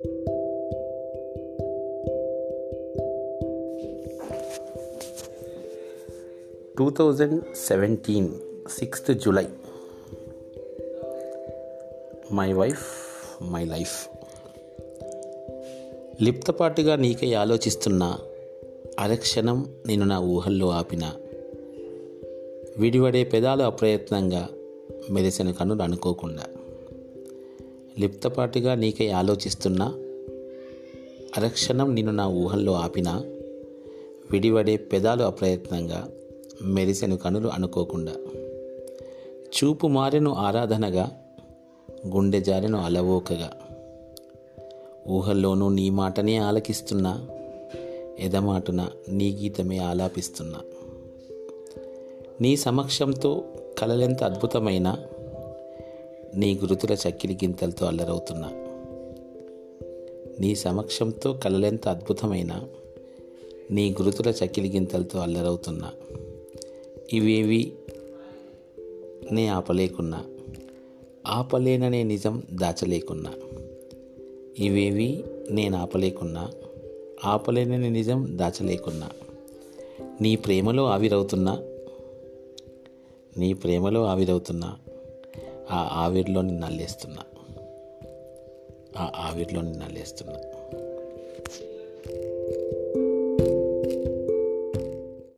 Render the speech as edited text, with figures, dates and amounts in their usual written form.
2017 6th July. My wife, my life. లిప్తపాటుగా నీకై ఆలోచిస్తున్నా, అరక్షణం నేను నా ఊహల్లో ఆపిన విడివడే పెదాలు అప్రయత్నంగా మెరిసిన కన్నులు అనుకోకుండా. లిప్తపాటుగా నీకై ఆలోచిస్తున్నా, అరక్షణం నిన్ను నా ఊహల్లో ఆపినా విడివడే పెదాలు అప్రయత్నంగా మెరిసెను కనులు అనుకోకుండా. చూపు మారెను ఆరాధనగా, గుండె జారెను అలవోకగా. ఊహల్లోనూ నీ మాటనే ఆలకిస్తున్నా, ఎదమాటున నీ గీతమే ఆలాపిస్తున్నా. నీ సమక్షంతో కలలెంత అద్భుతమైన నీ గురుతుల చక్కిలి గింతలతో అల్లరవుతున్నా. నీ సమక్షంతో కలలెంత అద్భుతమైన నీ గురుతుల చక్కిలి గింతలతో అల్లరవుతున్నా. ఇవేవి నే ఆపలేకున్నా, ఆపలేననే నిజం దాచలేకున్నా. ఇవేవి నేను ఆపలేకున్నా, ఆపలేననే నిజం దాచలేకున్నా. నీ ప్రేమలో ఆవిరవుతున్నా, నీ ప్రేమలో ఆవిరవుతున్నా. ఆ ఆవిరిలో నిన్ను అల్లేస్తున్నా.